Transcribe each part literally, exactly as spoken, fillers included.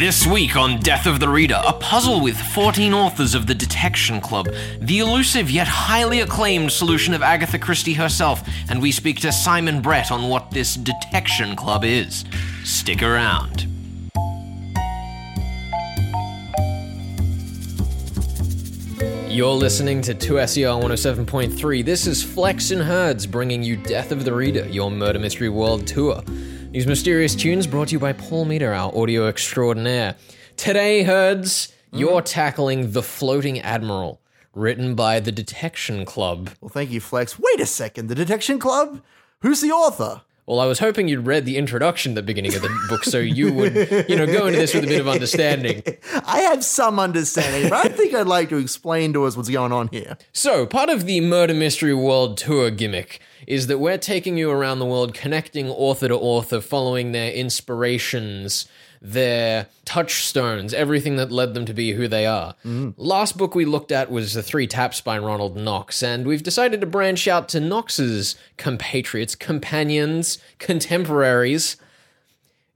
This week on Death of the Reader, a puzzle with fourteen authors of the Detection Club, the elusive yet highly acclaimed solution of Agatha Christie herself, and we speak to Simon Brett on what this Detection Club is. Stick around. You're listening to two S E R one oh seven point three. This is Flex and Herds bringing you Death of the Reader, your murder mystery world tour. These mysterious tunes brought to you by Paul Meter, our audio extraordinaire. Today, Herds, you're mm. tackling The Floating Admiral, written by the Detection Club. Well, thank you, Flex. Wait a second, the Detection Club? Who's the author? Well, I was hoping you'd read the introduction at the beginning of the book so you would, you know, go into this with a bit of understanding. I have some understanding, but I think I'd like to explain to us what's going on here. So, part of the Murder Mystery World Tour gimmick is that we're taking you around the world, connecting author to author, following their inspirations, their touchstones, everything that led them to be who they are. Mm. Last book we looked at was The Three Taps by Ronald Knox, and we've decided to branch out to Knox's compatriots, companions, contemporaries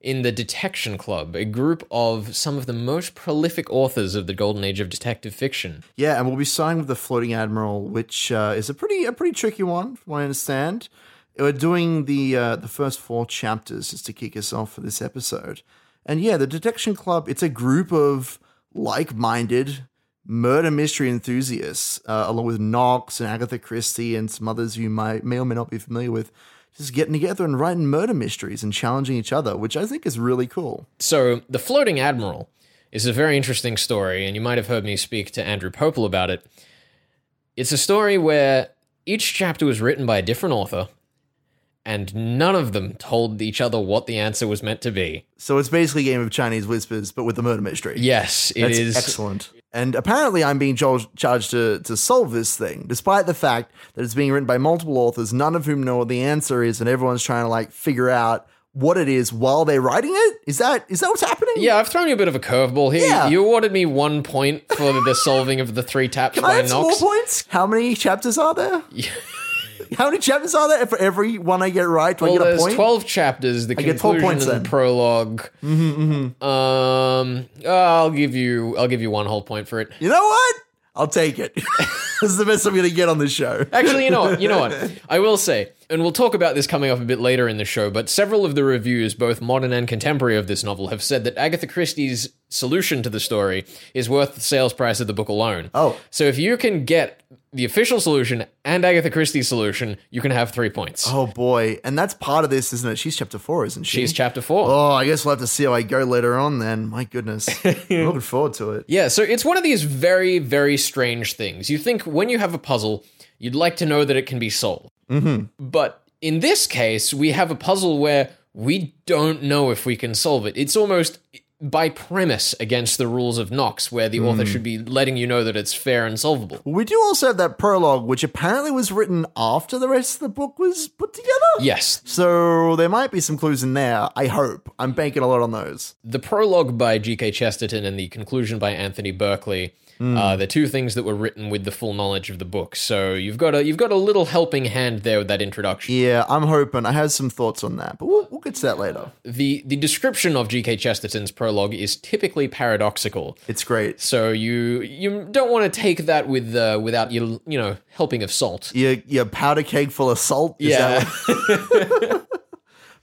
in the Detection Club, a group of some of the most prolific authors of the golden age of detective fiction. Yeah, and we'll be starting with The Floating Admiral, which uh, is a pretty a pretty tricky one, from what I understand. We're doing the uh, the first four chapters just to kick us off for this episode. And yeah, the Detection Club, it's a group of like-minded murder mystery enthusiasts, uh, along with Knox and Agatha Christie and some others you might may or may not be familiar with, just getting together and writing murder mysteries and challenging each other, which I think is really cool. So The Floating Admiral is a very interesting story, and you might have heard me speak to Andrew Popple about it. It's a story where each chapter was written by a different author, and none of them told each other what the answer was meant to be. So it's basically a game of Chinese whispers, but with a murder mystery. Yes, it That's is. Excellent. And apparently I'm being charged to, to solve this thing, despite the fact that it's being written by multiple authors, none of whom know what the answer is, and everyone's trying to, like, figure out what it is while they're writing it? Is that is that what's happening? Yeah, I've thrown you a bit of a curveball here. Yeah. You awarded me one point for the solving of The Three Taps Can by I have Knox. More points? How many chapters are there? Yeah. How many chapters are there? For every one I get right, do well, I get a point? Well, there's twelve chapters, the I conclusion points, and the prologue. Mm-hmm, mm-hmm. Um, I'll give you I'll give you one whole point for it. You know what? I'll take it. This is the best I'm going to get on this show. Actually, you know what? You know what? I will say, and we'll talk about this coming up a bit later in the show, but several of the reviews, both modern and contemporary, of this novel have said that Agatha Christie's solution to the story is worth the sales price of the book alone. Oh. So if you can get the official solution and Agatha Christie's solution, you can have three points. Oh, boy. And that's part of this, isn't it? She's chapter four, isn't she? She's chapter four. Oh, I guess we'll have to see how I go later on then. My goodness. I'm looking forward to it. Yeah, so it's one of these very, very strange things. You think when you have a puzzle, you'd like to know that it can be solved. Mm-hmm. But in this case, we have a puzzle where we don't know if we can solve it. It's almost by premise against the rules of Knox, where the mm. author should be letting you know that it's fair and solvable. We do also have that prologue, which apparently was written after the rest of the book was put together. Yes. So there might be some clues in there, I hope. I'm banking a lot on those. The prologue by G K Chesterton and the conclusion by Anthony Berkeley, mm. uh, they're two things that were written with the full knowledge of the book. So you've got a you've got a little helping hand there with that introduction. Yeah, I'm hoping. I have some thoughts on that, but we'll, we'll get to that later. The, the description of G K Chesterton's prologue Prologue is typically paradoxical. It's great. So you you don't want to take that with uh, without your you know helping of salt. Your your powder keg full of salt. Is yeah. That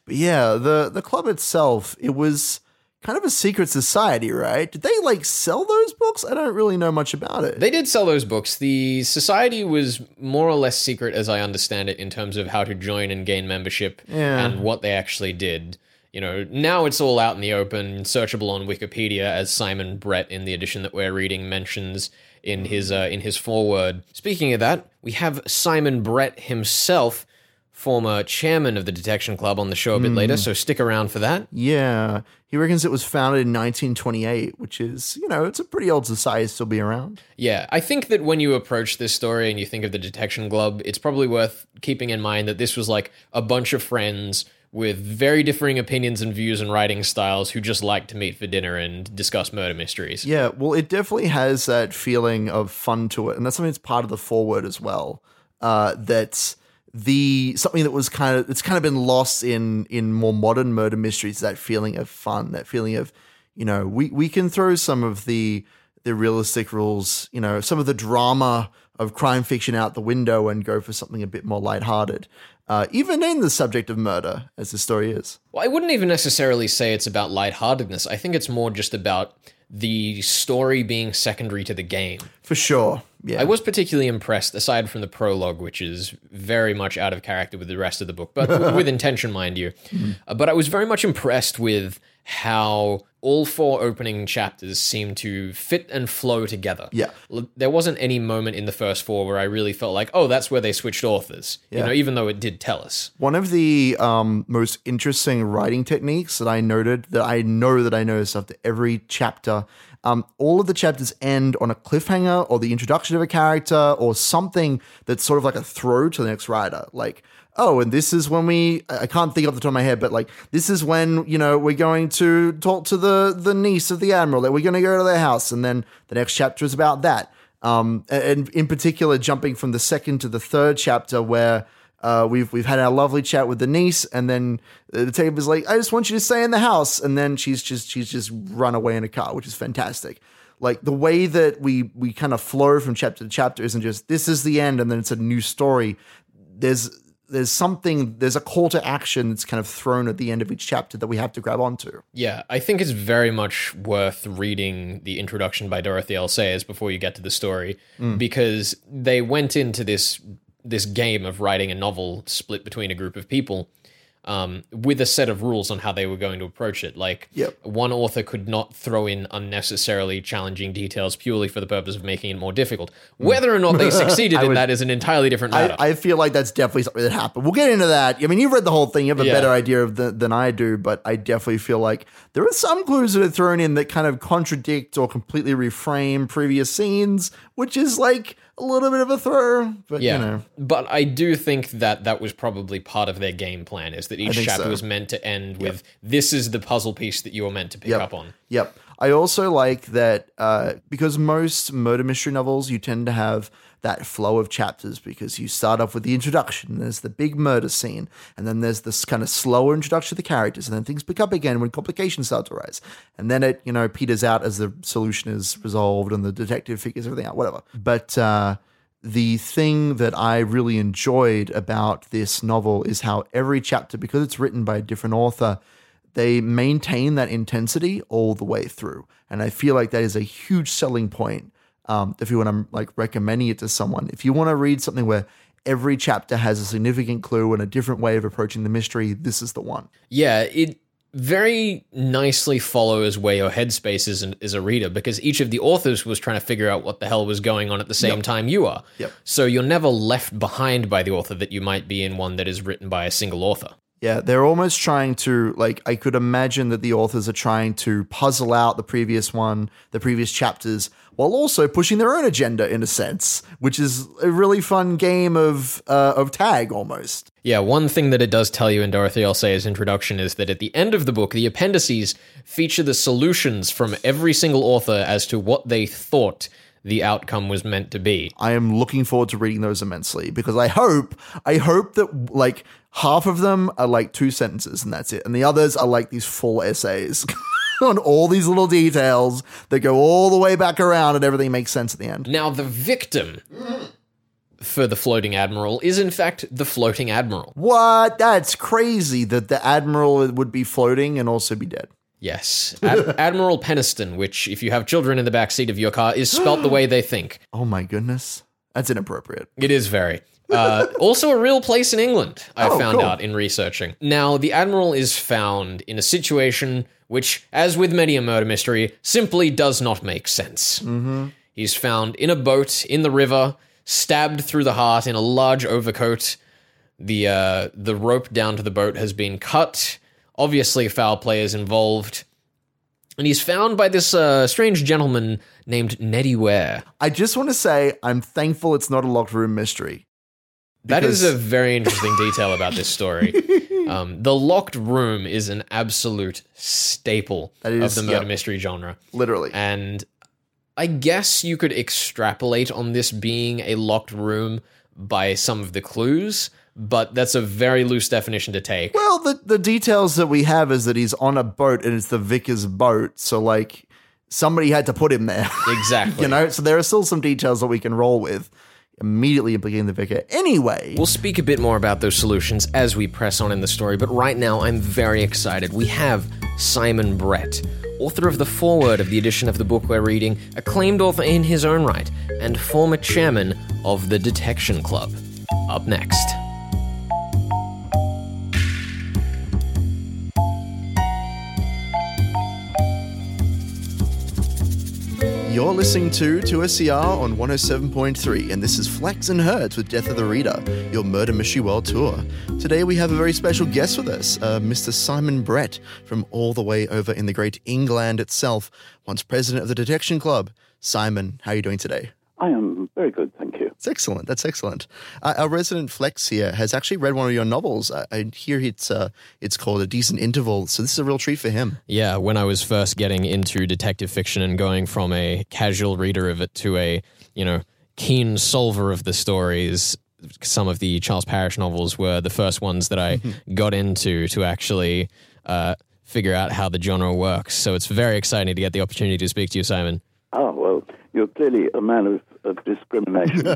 but yeah, the the club itself, it was kind of a secret society, right? Did they like sell those books? I don't really know much about it. They did sell those books. The society was more or less secret, as I understand it, in terms of how to join and gain membership yeah. and what they actually did. You know, now it's all out in the open, searchable on Wikipedia, as Simon Brett in the edition that we're reading mentions in his uh, in his foreword. Speaking of that, we have Simon Brett himself, former chairman of the Detection Club, on the show a bit mm. later, so stick around for that. Yeah, he reckons it was founded in nineteen twenty-eight, which is, you know, it's a pretty old society to still be around. Yeah, I think that when you approach this story and you think of the Detection Club, it's probably worth keeping in mind that this was like a bunch of friends with very differing opinions and views and writing styles who just like to meet for dinner and discuss murder mysteries. Yeah, well, it definitely has that feeling of fun to it, and that's something that's part of the foreword as well, uh, that's the something that was kind of, it's kind of been lost in in more modern murder mysteries, that feeling of fun, that feeling of, you know, we, we can throw some of the the realistic rules, you know, some of the drama of crime fiction out the window and go for something a bit more lighthearted, uh, even in the subject of murder, as the story is. Well, I wouldn't even necessarily say it's about lightheartedness. I think it's more just about the story being secondary to the game. For sure, yeah. I was particularly impressed, aside from the prologue, which is very much out of character with the rest of the book, but with intention, mind you. Mm. Uh, but I was very much impressed with how all four opening chapters seem to fit and flow together. Yeah. There wasn't any moment in the first four where I really felt like, oh, that's where they switched authors, yeah. you know, even though it did tell us. One of the um, most interesting writing techniques that I noted, that I know that I noticed after every chapter, um, all of the chapters end on a cliffhanger or the introduction of a character or something that's sort of like a throw to the next writer. Like, oh, and this is when we, I can't think off the top of my head, but like, this is when, you know, we're going to talk to the the niece of the Admiral, that we're going to go to their house. And then the next chapter is about that. Um, and in particular, jumping from the second to the third chapter where uh, we've, we've had our lovely chat with the niece. And then the tape is like, I just want you to stay in the house. And then she's just, she's just run away in a car, which is fantastic. Like the way that we, we kind of flow from chapter to chapter isn't just, this is the end. And then it's a new story. There's, There's something, there's a call to action that's kind of thrown at the end of each chapter that we have to grab onto. Yeah, I think it's very much worth reading the introduction by Dorothy L. Sayers before you get to the story, mm. because they went into this this game of writing a novel split between a group of people um, with a set of rules on how they were going to approach it. Like, yep. one author could not throw in unnecessarily challenging details purely for the purpose of making it more difficult. Whether or not they succeeded in would, that is an entirely different matter. I, I feel like that's definitely something that happened. We'll get into that. I mean, you've read the whole thing. You have a yeah. better idea of the, than I do, but I definitely feel like there are some clues that are thrown in that kind of contradict or completely reframe previous scenes, which is like a little bit of a throw, but yeah. you know. But I do think that that was probably part of their game plan, is that each chapter so. was meant to end yep. with, this is the puzzle piece that you were meant to pick yep. up on. Yep. I also like that uh, because most murder mystery novels, you tend to have that flow of chapters because you start off with the introduction, there's the big murder scene, and then there's this kind of slower introduction to the characters, and then things pick up again when complications start to rise. And then it, you know, peters out as the solution is resolved and the detective figures everything out, whatever. But uh, the thing that I really enjoyed about this novel is how every chapter, because it's written by a different author, they maintain that intensity all the way through. And I feel like that is a huge selling point. Um, if you want to like recommending it to someone, if you want to read something where every chapter has a significant clue and a different way of approaching the mystery, this is the one. Yeah, it very nicely follows where your headspace is as a reader, because each of the authors was trying to figure out what the hell was going on at the same yep. time you are. Yep. So you're never left behind by the author that you might be in one that is written by a single author. Yeah, they're almost trying to, like, I could imagine that the authors are trying to puzzle out the previous one, the previous chapters, while also pushing their own agenda in a sense, which is a really fun game of uh, of tag almost. Yeah, one thing that it does tell you in Dorothy L. Sayers' introduction is that at the end of the book, the appendices feature the solutions from every single author as to what they thought the outcome was meant to be. I am looking forward to reading those immensely because I hope, I hope that, like, half of them are like two sentences and that's it. And the others are like these full essays on all these little details that go all the way back around and everything makes sense at the end. Now, the victim for The Floating Admiral is, in fact, the Floating Admiral. What? That's crazy that the Admiral would be floating and also be dead. Yes. Ad- Admiral Penistone, which, if you have children in the backseat of your car, is spelt the way they think. Oh, my goodness. That's inappropriate. It is very. Uh, also a real place in England, I oh, found cool. out in researching. Now, the Admiral is found in a situation which, as with many a murder mystery, simply does not make sense. Mm-hmm. He's found in a boat in the river, stabbed through the heart in a large overcoat. The uh, the rope down to the boat has been cut. Obviously, foul play is involved. And he's found by this uh, strange gentleman named Neddy Ware. I just want to say I'm thankful it's not a locked room mystery. Because- that is a very interesting detail about this story. Um, the locked room is an absolute staple is, of the murder yep. mystery genre. Literally. And I guess you could extrapolate on this being a locked room by some of the clues, but that's a very loose definition to take. Well, the, the details that we have is that he's on a boat and it's the vicar's boat. So, like, somebody had to put him there. Exactly. You know, so there are still some details that we can roll with, immediately implicating the vicar. Anyway, we'll speak a bit more about those solutions as we press on in the story, but right now I'm very excited. We have Simon Brett, author of the foreword of the edition of the book we're reading, acclaimed author in his own right, and former chairman of the Detection Club. Up next. You're listening to two S E R on one oh seven point three, and this is Flax and Herds with Death of the Reader, your murder mystery world tour. Today we have a very special guest with us, uh, Mister Simon Brett, from all the way over in the great England itself, once president of the Detection Club. Simon, how are you doing today? I am very good, thank you. That's excellent, that's excellent. Uh, our resident Flex here has actually read one of your novels. I, I hear it's uh, it's called A Decent Interval, so this is a real treat for him. Yeah, when I was first getting into detective fiction and going from a casual reader of it to a, you know, keen solver of the stories, some of the Charles Parrish novels were the first ones that I got into to actually uh, figure out how the genre works. So it's very exciting to get the opportunity to speak to you, Simon. Oh, well, you're clearly a man of, of discrimination.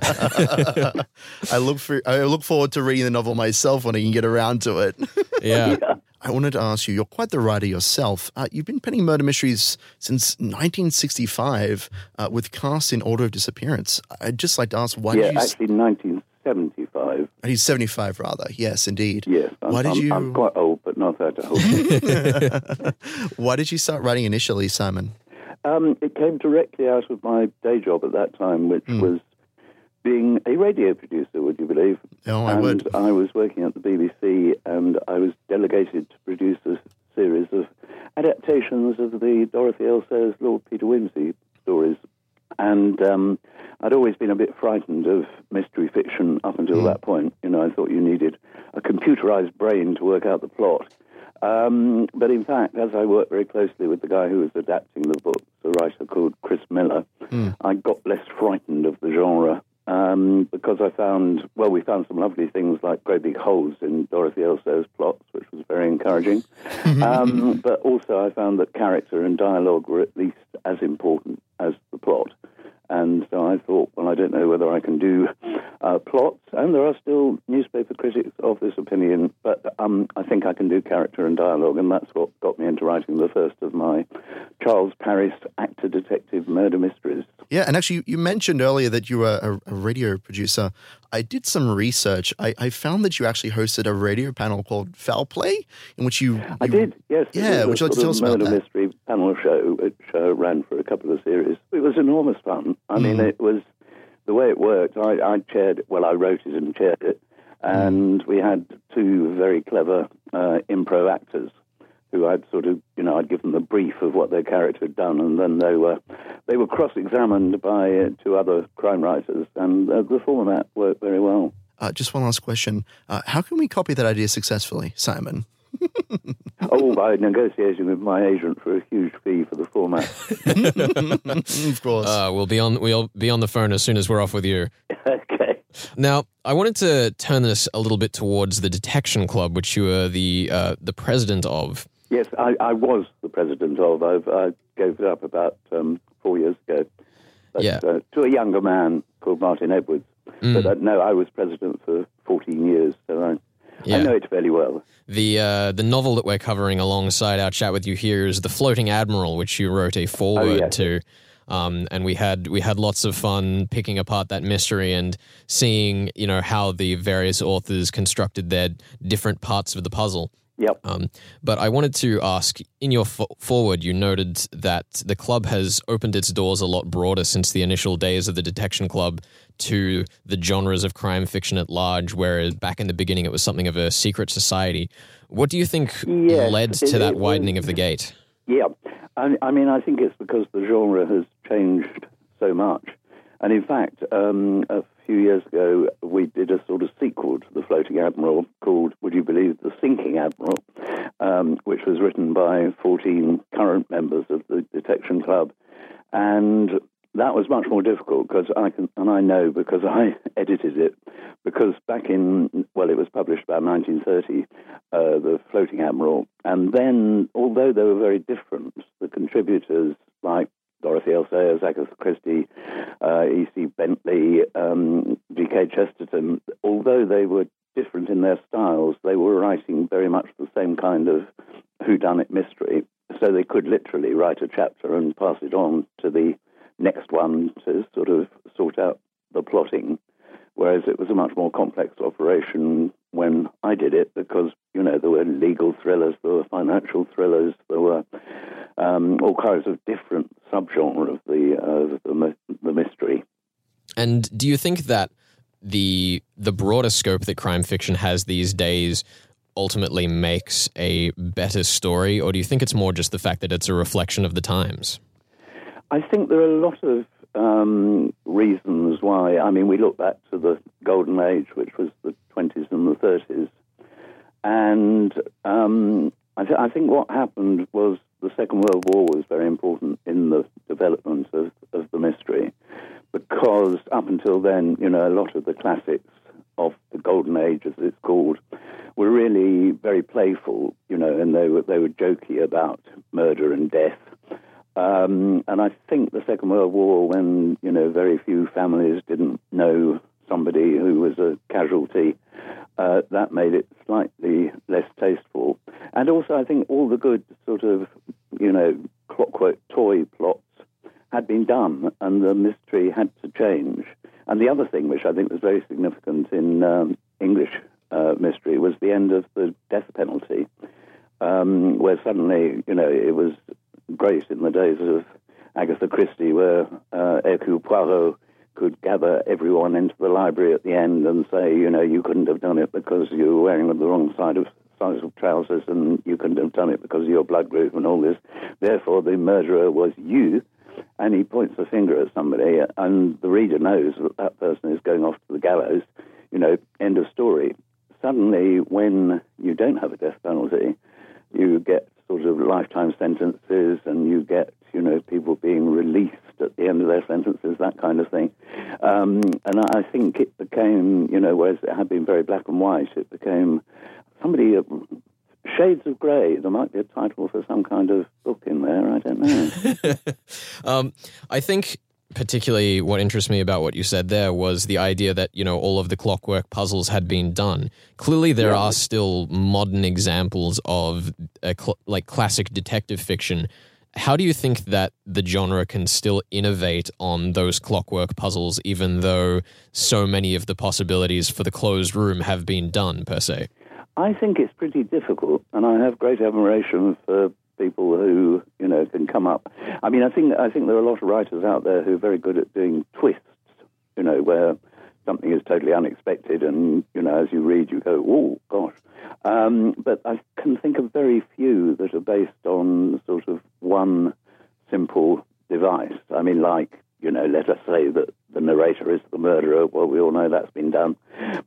I look for, I look forward to reading the novel myself when I can get around to it. Yeah. yeah. I wanted to ask you, you're quite the writer yourself. Uh, you've been penning murder mysteries since nineteen sixty-five uh, with Cast in Order of Disappearance. I'd just like to ask, why yeah, did you... Yeah, actually nineteen seventy-five. nineteen seventy-five, rather. Yes, indeed. Yes. I'm, why did I'm, you... I'm quite old, but not that old. Why did you start writing initially, Simon? Um, it came directly out of my day job at that time, which mm. was being a radio producer, would you believe? Oh, I and would. I was working at the B B C, and I was delegated to produce a series of adaptations of the Dorothy L. Sayers, Lord Peter Wimsey stories. And um, I'd always been a bit frightened of mystery fiction up until mm. that point. You know, I thought you needed a computerized brain to work out the plot. Um, but in fact, as I worked very closely with the guy who was adapting the book, a writer called Chris Miller, mm. I got less frightened of the genre um, because I found, well, we found some lovely things like great big holes in Dorothy L. Sayers' plots, which was very encouraging. um, but also I found that character and dialogue were at least as important as the plot. And so I thought, well, I don't know whether I can do uh, plots. And there are still newspaper critics of this opinion, but um, I think I can do character and dialogue, and that's what got me into writing the first of my Charles Parrish actor-detective murder mysteries. Yeah, and actually, you mentioned earlier that you were a, a radio producer. I did some research. I, I found that you actually hosted a radio panel called Foul Play, in which you... you I did, yes. Yeah, would you like to tell us about that? Murder mystery panel show, which uh, ran for a couple of series. It was enormous fun. I mm. mean, it was... The way it worked, I, I chaired... Well, I wrote it and chaired it, and mm. we had two very clever uh, improv actors who I'd sort of... You know, I'd give them the brief of what their character had done, and then they were... They were cross-examined by uh, two other crime writers, and uh, the format worked very well. Uh, just one last question. Uh, how can we copy that idea successfully, Simon? Oh, by negotiating with my agent for a huge fee for the format. Of course. Uh, we'll, be on, we'll be on the phone as soon as we're off with you. Okay. Now, I wanted to turn this a little bit towards the Detection Club, which you were the, uh, the president of. Yes, I, I was the president of. I've, I gave it up about um, four years ago. But, yeah. Uh, to a younger man called Martin Edwards. Mm. But uh, no, I was president for fourteen years, so I, yeah. I know it fairly well. The uh, the novel that we're covering alongside our chat with you here is The Floating Admiral, which you wrote a foreword oh, yes. to. Um, and we had we had lots of fun picking apart that mystery and seeing, you know, how the various authors constructed their different parts of the puzzle. Yep. Um, but I wanted to ask, in your f- foreword, you noted that the club has opened its doors a lot broader since the initial days of the Detection Club to the genres of crime fiction at large, whereas back in the beginning it was something of a secret society. What do you think yes, led to it, that it, widening it, of the gate? Yeah. I, I mean, I think it's because the genre has changed so much. And in fact, um, a few years ago, we did a sort of sequel to The Floating Admiral called, would you believe, The Sinking Admiral, um, which was written by fourteen current members of the Detection Club. And That was much more difficult because I can, and I know because I edited it, because back in, well, it was published about nineteen thirty, uh, The Floating Admiral. And then, although they were very different, the contributors like Dorothy L. Sayers, Agatha Christie, uh, E C Bentley, um, G K Chesterton, although they were different in their styles, they were writing very much the same kind of whodunit mystery. So they could literally write a chapter and pass it on to the next one to sort of sort out the plotting, whereas it was a much more complex operation when I did it because, you know, there were legal thrillers, there were financial thrillers, there were um, all kinds of different subgenre of the, uh, the the mystery. And do you think that the the broader scope that crime fiction has these days ultimately makes a better story, or do you think it's more just the fact that it's a reflection of the times? I think there are a lot of um, reasons why. I mean, we look back to the golden age, which was the twenties and the thirties. And um, I, th- I think what happened was the Second World War was very important in the development of, of the mystery, because up until then, you know, a lot of the classics of the golden age, as it's called, were really very playful, you know, and they were, they were jokey about murder and death. Um, and I think the Second World War, when, you know, very few families didn't know somebody who was a casualty, uh, that made it slightly less tasteful. And also I think all the good sort of, you know, clockwork toy plots had been done and the mystery had to change. And the other thing which I think was very significant in um, English uh, mystery was the end of the death penalty, um, where suddenly, you know, it was great in the days of Agatha Christie, where uh, Hercule Poirot could gather everyone into the library at the end and say, you know, you couldn't have done it because you were wearing the wrong side of size of trousers, and you couldn't have done it because of your blood group and all this. Therefore, the murderer was you, and he points a finger at somebody, and the reader knows that that person is going off to the gallows. You know, end of story. Suddenly, when you don't have a death penalty, you get sort of lifetime sentences, and you get, you know, people being released at the end of their sentences, that kind of thing. Um, and I think it became, you know, whereas it had been very black and white, it became somebody, uh, Shades of Grey. There might be a title for some kind of book in there, I don't know. um, I think particularly what interests me about what you said there was the idea that, you know, all of the clockwork puzzles had been done. Clearly there yeah. are still modern examples of a cl- like classic detective fiction. How do you think that the genre can still innovate on those clockwork puzzles, even though so many of the possibilities for the closed room have been done, per se? I think it's pretty difficult, and I have great admiration for people who, you know, can come up. I mean, I think I think there are a lot of writers out there who are very good at doing twists, you know, where something is totally unexpected and, you know, as you read, you go, oh, gosh. Um, but I can think of very few that are based on sort of one simple device. I mean, like, you know, let us say that the narrator is the murderer. Well, we all know that's been done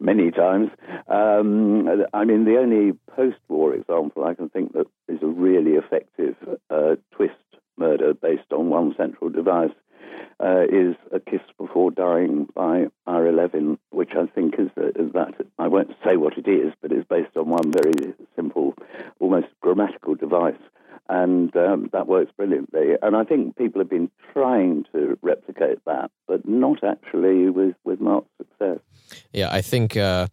many times. Um, I mean, the only post-war example I can think that is a really effective uh, twist murder based on one central device uh, is A Kiss Before Dying by Ira Levin, which I think is, uh, is that. I won't say what it is, but it's based on one very simple, almost grammatical device. And um, that works brilliantly. And I think people have been trying to replicate that, but not actually with, with marked success. Yeah, I think uh,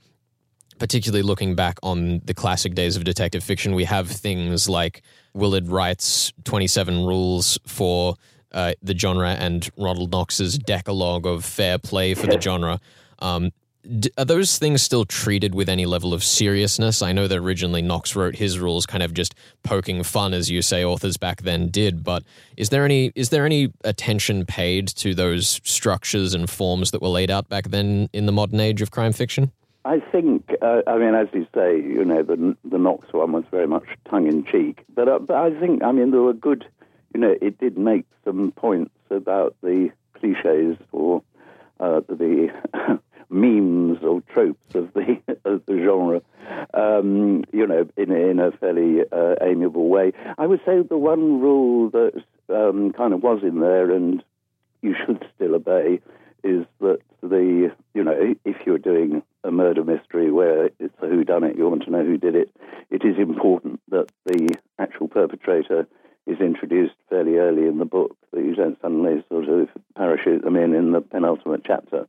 particularly looking back on the classic days of detective fiction, we have things like Willard Wright's twenty-seven Rules for uh, the genre and Ronald Knox's Decalogue of Fair Play for the genre. Um, d- are those things still treated with any level of seriousness? I know that originally Knox wrote his rules kind of just poking fun, as you say, authors back then did, but is there any is there any attention paid to those structures and forms that were laid out back then in the modern age of crime fiction? I think, uh, I mean, as you say, you know, the, the Knox one was very much tongue-in-cheek, but, uh, but I think, I mean, there were good, you know, it did make some points about the cliches or uh, the memes or tropes of the of the genre, um, you know, in, in a fairly uh, amiable way. I would say the one rule that um, kind of was in there and you should still obey is that the, you know, if you're doing a murder mystery where it's a whodunit, you want to know who did it, it is important that the actual perpetrator is introduced fairly early in the book, that you don't suddenly sort of parachute them in in the penultimate chapter.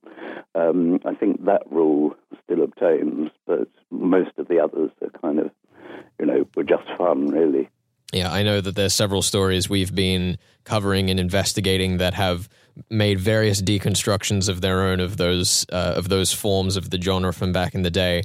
Um, I think that rule still obtains, but most of the others are kind of, you know, were just fun, really. Yeah, I know that there's several stories we've been covering and investigating that have made various deconstructions of their own of those uh, of those forms of the genre from back in the day.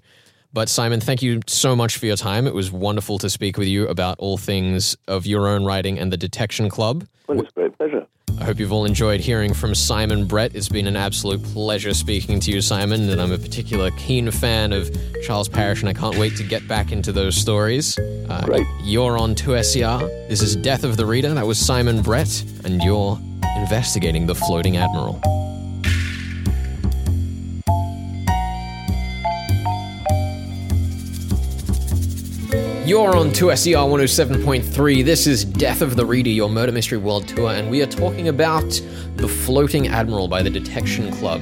But Simon, thank you so much for your time. It was wonderful to speak with you about all things of your own writing and the Detection Club. Well, it's a great pleasure. I hope you've all enjoyed hearing from Simon Brett. It's been an absolute pleasure speaking to you, Simon, and I'm a particular keen fan of Charles Parrish, and I can't wait to get back into those stories. Uh, great. You're on two S E R. This is Death of the Reader. That was Simon Brett, and you're investigating The Floating Admiral. You're on two S E R one oh seven point three. This is Death of the Reader, your murder mystery world tour, and we are talking about The Floating Admiral by the Detection Club,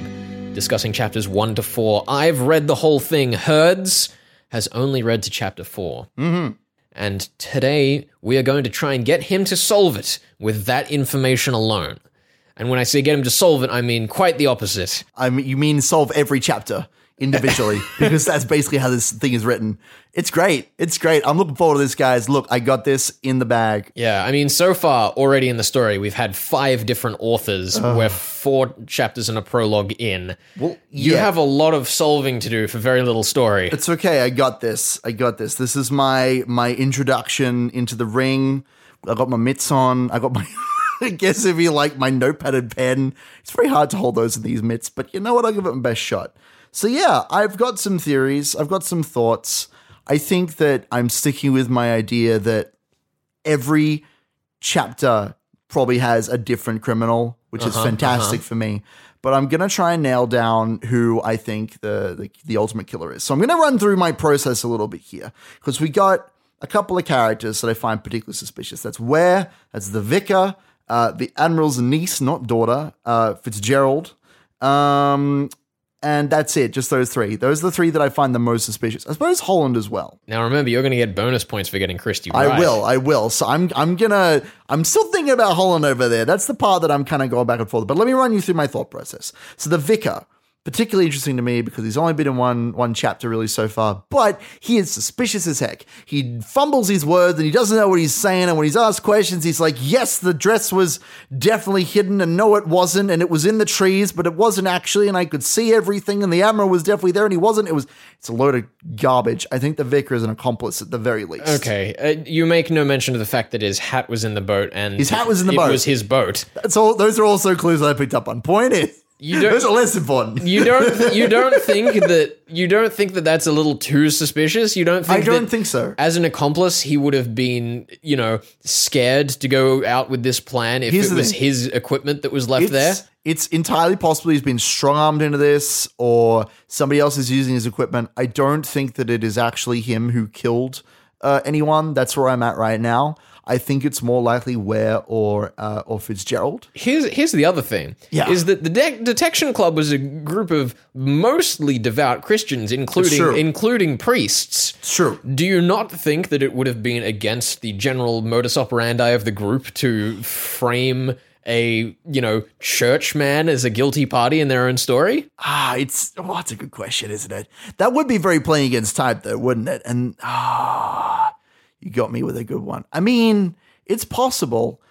discussing chapters one to four. I've read the whole thing. Herds has only read to chapter four. Mm-hmm. And today we are going to try and get him to solve it with that information alone. And when I say get him to solve it, I mean quite the opposite. I mean, you mean solve every chapter individually, because that's basically how this thing is written. It's great. It's great. I'm looking forward to this, guys. Look, I got this in the bag. Yeah, I mean, so far already in the story, we've had five different authors. Uh, we're four chapters and a prologue in. Well, you yeah. have a lot of solving to do for very little story. It's okay. I got this. I got this. This is my my introduction into the ring. I got my mitts on. I got my... I guess if you like my notepad and pen, it's very hard to hold those in these mitts, but you know what? I'll give it my best shot. So yeah, I've got some theories. I've got some thoughts. I think that I'm sticking with my idea that every chapter probably has a different criminal, which uh-huh, is fantastic uh-huh. for me. But I'm going to try and nail down who I think the, the, the ultimate killer is. So I'm going to run through my process a little bit here, because we got a couple of characters that I find particularly suspicious. That's Ware, that's the vicar, uh, the Admiral's niece, not daughter, uh, Fitzgerald, um... and that's it, just those three. Those are the three that I find the most suspicious. I suppose Holland as well. Now, remember, you're going to get bonus points for getting Christie right. I will, I will. So I'm I'm going to, I'm still thinking about Holland over there. That's the part that I'm kind of going back and forth. But let me run you through my thought process. So the vicar, particularly interesting to me because he's only been in one, one chapter really so far, but he is suspicious as heck. He fumbles his words and he doesn't know what he's saying. And when he's asked questions, he's like, yes, the dress was definitely hidden, and no, it wasn't. And it was in the trees, but it wasn't actually. And I could see everything. And the Admiral was definitely there, and he wasn't. It was, it's a load of garbage. I think the vicar is an accomplice at the very least. Okay. Uh, you make no mention of the fact that his hat was in the boat, and his hat was in the it boat. It was his boat. That's all. Those are also clues I picked up on. Point is, You don't, Those are less important. You don't. Th- you don't think that. You don't think that that's a little too suspicious. You don't. Think I don't that think so. As an accomplice, he would have been, you know, scared to go out with this plan if Here's it was thing. his equipment that was left it's, there. It's entirely possible he's been strong-armed into this, or somebody else is using his equipment. I don't think that it is actually him who killed uh, anyone. That's where I'm at right now. I think it's more likely Ware or uh, or Fitzgerald. Here's here's the other thing, yeah. is that the De- Detection Club was a group of mostly devout Christians, including including priests. It's true. Do you not think that it would have been against the general modus operandi of the group to frame a, you know, churchman as a guilty party in their own story? Ah, it's oh, that's a good question, isn't it? That would be very playing against type, though, wouldn't it? And ah. You got me with a good one. I mean, it's possible.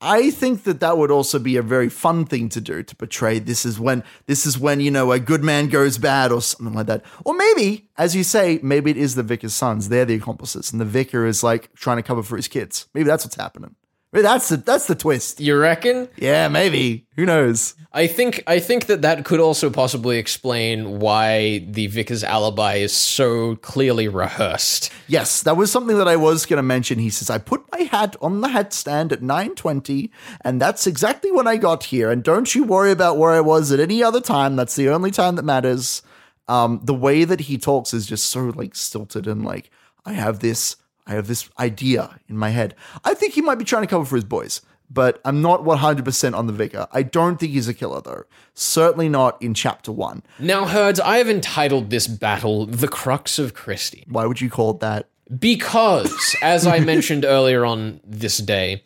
I think that that would also be a very fun thing to do, to portray this is when, this is when, you know, a good man goes bad or something like that. Or maybe, as you say, maybe it is the vicar's sons. They're the accomplices, and the vicar is like trying to cover for his kids. Maybe that's what's happening. Maybe that's the, that's the twist. You reckon? Yeah, maybe. Who knows? I think I think that that could also possibly explain why the vicar's alibi is so clearly rehearsed. Yes, that was something that I was going to mention. He says, I put my hat on the hat stand at nine twenty, and that's exactly when I got here. And don't you worry about where I was at any other time. That's the only time that matters. Um, the way that he talks is just so, like, stilted and, like, I have this... I have this idea in my head. I think he might be trying to cover for his boys. but I'm not one hundred percent on the vicar. I don't think he's a killer, though. Certainly not in chapter one. Now, Herds, I have entitled this battle The Crux of Christie. Why would you call it that? Because, as I mentioned earlier on this day,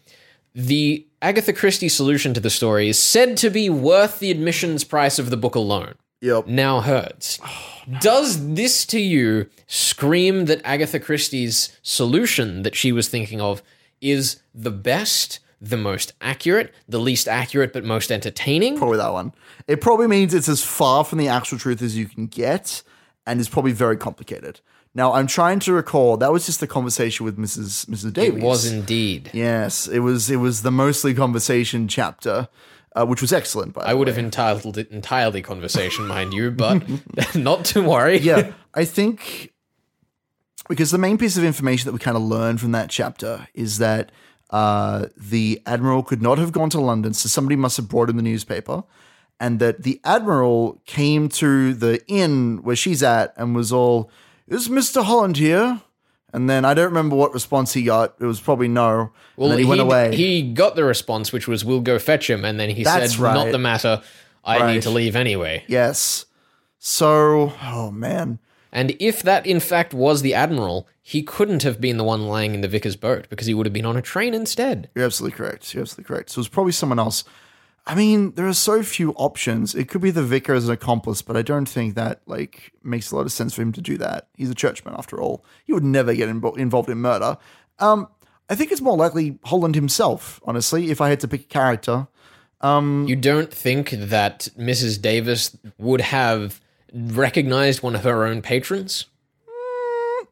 the Agatha Christie solution to the story is said to be worth the admissions price of the book alone. Yep. Now, Herds, oh, no. Does this to you scream that Agatha Christie's solution that she was thinking of is the best, the most accurate, the least accurate but most entertaining? Probably that one. It probably means it's as far from the actual truth as you can get, and is probably very complicated. Now, I'm trying to recall, that was just a conversation with Missus Missus Davies. It was indeed. Yes, it was It was the mostly conversation chapter, uh, which was excellent, by I the way. I would have entitled it entirely conversation, mind you, but not to worry. Yeah, I think, because the main piece of information that we kind of learned from that chapter is that uh, the Admiral could not have gone to London, so somebody must have brought him the newspaper, and that the Admiral came to the inn where she's at and was all... Is Mister Holland here? And then I don't remember what response he got. It was probably no. Well, and then he, he went away. He got the response, which was, we'll go fetch him. And then he That's said, right. Not the matter. I right. need to leave anyway. Yes. So, oh man. And if that, in fact, was the Admiral, he couldn't have been the one lying in the vicar's boat because he would have been on a train instead. You're absolutely correct. You're absolutely correct. So it was probably someone else. I mean, there are so few options. It could be the vicar as an accomplice, but I don't think that like makes a lot of sense for him to do that. He's a churchman, after all. He would never get invo- involved in murder. Um, I think it's more likely Holland himself, honestly, if I had to pick a character. Um, you don't think that Missus Davis would have recognized one of her own patrons?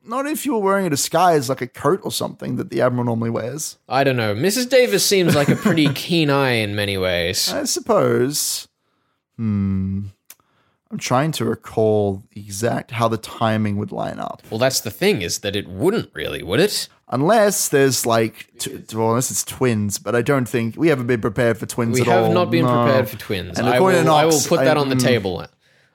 Not if you were wearing a disguise like a coat or something that the Admiral normally wears. I don't know. Missus Davis seems like a pretty keen eye in many ways. I suppose. Hmm. I'm trying to recall exact how the timing would line up. Well, that's the thing, is that it wouldn't really, would it? Unless there's like, t- well, unless it's twins, but I don't think, we haven't been prepared for twins we at all. We have not been no. prepared for twins. And I, will, Knox, I will put that I, on the mm, table.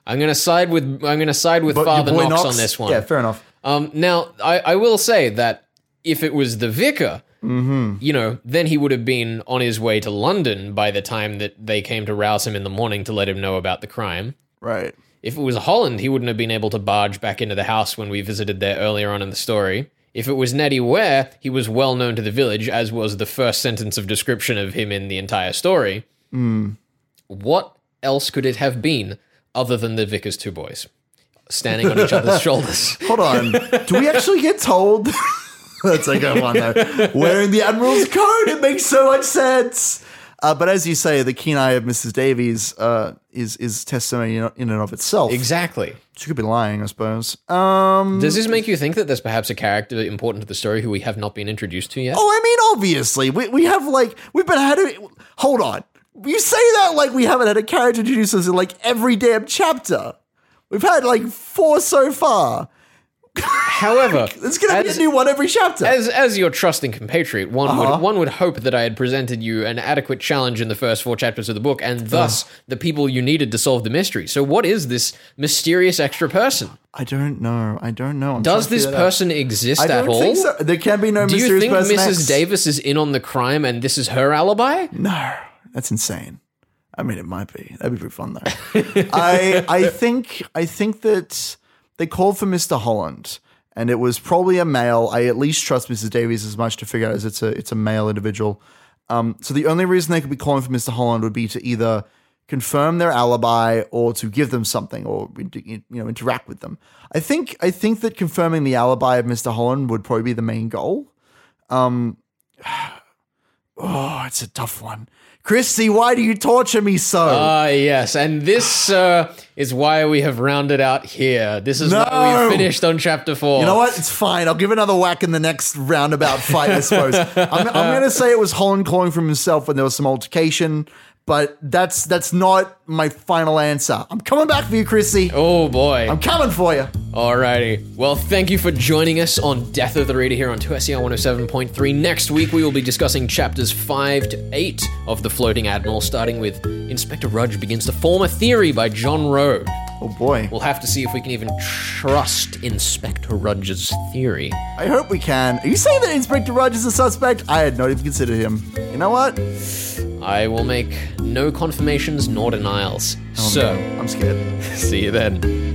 I'm going to side with, I'm going to side with Father Knox, Knox on this one. Yeah, fair enough. Um, now, I, I will say that if it was the vicar, mm-hmm. you know, then he would have been on his way to London by the time that they came to rouse him in the morning to let him know about the crime. Right. If it was Holland, he wouldn't have been able to barge back into the house when we visited there earlier on in the story. If it was Neddy Ware, he was well known to the village, as was the first sentence of description of him in the entire story. Mm. What else could it have been other than the vicar's two boys? Standing on each other's shoulders. Hold on. Do we actually get told? That's a good one, though. Wearing the Admiral's coat. It makes so much sense. Uh, but as you say, the keen eye of Missus Davies uh, is is testimony in and of itself. Exactly. She could be lying, I suppose. Um, Does this make you think that there's perhaps a character important to the story who we have not been introduced to yet? Oh, I mean, obviously. We we have, like, we've been had a, hold on. You say that like we haven't had a character introduced us in, like, every damn chapter. We've had like four so far. However, there's going to be a new one every chapter. As as your trusting compatriot, one uh-huh. would one would hope that I had presented you an adequate challenge in the first four chapters of the book, and thus uh. the people you needed to solve the mystery. So, what is this mysterious extra person? I don't know. I don't know. I'm Does this person out. exist I don't at all? Think so. There can be no Do mysterious person. Do you think Missus X? Davis is in on the crime, and this is her alibi? No, that's insane. I mean, it might be. That'd be pretty fun, though. I I think I think that they called for Mister Holland, and it was probably a male. I at least trust Missus Davies as much to figure out as it's a it's a male individual. Um, so the only reason they could be calling for Mister Holland would be to either confirm their alibi or to give them something, or you know, interact with them. I think I think that confirming the alibi of Mister Holland would probably be the main goal. Um, oh, it's a tough one. Christie, why do you torture me so? Ah, uh, yes, and this, sir, uh, is why we have rounded out here. This is no! why we finished on chapter four. You know what? It's fine. I'll give another whack in the next roundabout fight, I suppose. I'm, I'm going to say it was Holland calling from himself when there was some altercation, but that's that's not my final answer. I'm coming back for you, Christie. Oh, boy. I'm coming for you. Alrighty. Well, thank you for joining us on Death of the Reader here on two S E R one oh seven point three. Next week, we will be discussing chapters five to eight of The Floating Admiral, starting with Inspector Rudge Begins to Form a Theory by John Rowe. Oh boy. We'll have to see if we can even trust Inspector Rudge's theory. I hope we can. Are you saying that Inspector Rudge is a suspect? I had not even considered him. You know what? I will make no confirmations nor denials. Oh, so, no. I'm scared. See you then.